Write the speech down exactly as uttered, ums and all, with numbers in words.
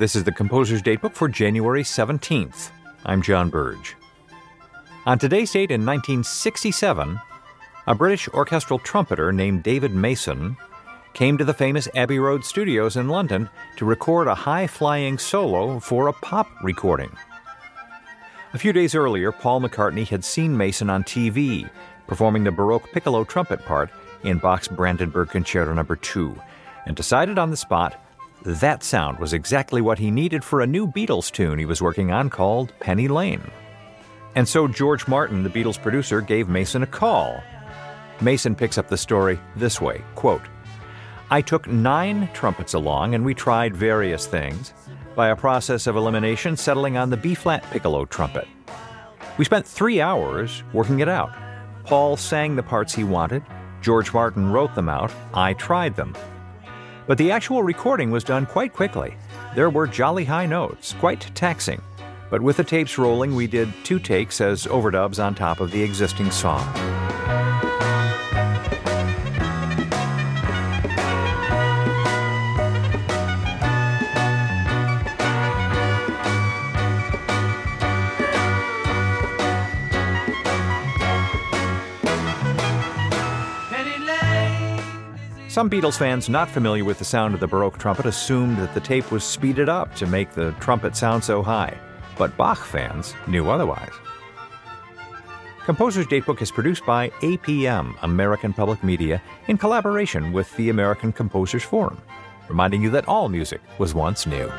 This is the Composer's Datebook for January seventeenth. I'm John Burge. On today's date in nineteen sixty-seven, a British orchestral trumpeter named David Mason came to the famous Abbey Road Studios in London to record a high-flying solo for a pop recording. A few days earlier, Paul McCartney had seen Mason on T V performing the Baroque piccolo trumpet part in Bach's Brandenburg Concerto number two and decided on the spot that sound was exactly what he needed for a new Beatles tune he was working on called Penny Lane. And so George Martin, the Beatles producer, gave Mason a call. Mason picks up the story this way, quote, "I took nine trumpets along and we tried various things, by a process of elimination settling on the B-flat piccolo trumpet. We spent three hours working it out. Paul sang the parts he wanted, George Martin wrote them out, I tried them. But the actual recording was done quite quickly. There were jolly high notes, quite taxing. But with the tapes rolling, we did two takes as overdubs on top of the existing song." Some Beatles fans not familiar with the sound of the Baroque trumpet assumed that the tape was speeded up to make the trumpet sound so high, but Bach fans knew otherwise. Composer's Datebook is produced by A P M, American Public Media, in collaboration with the American Composers Forum, reminding you that all music was once new.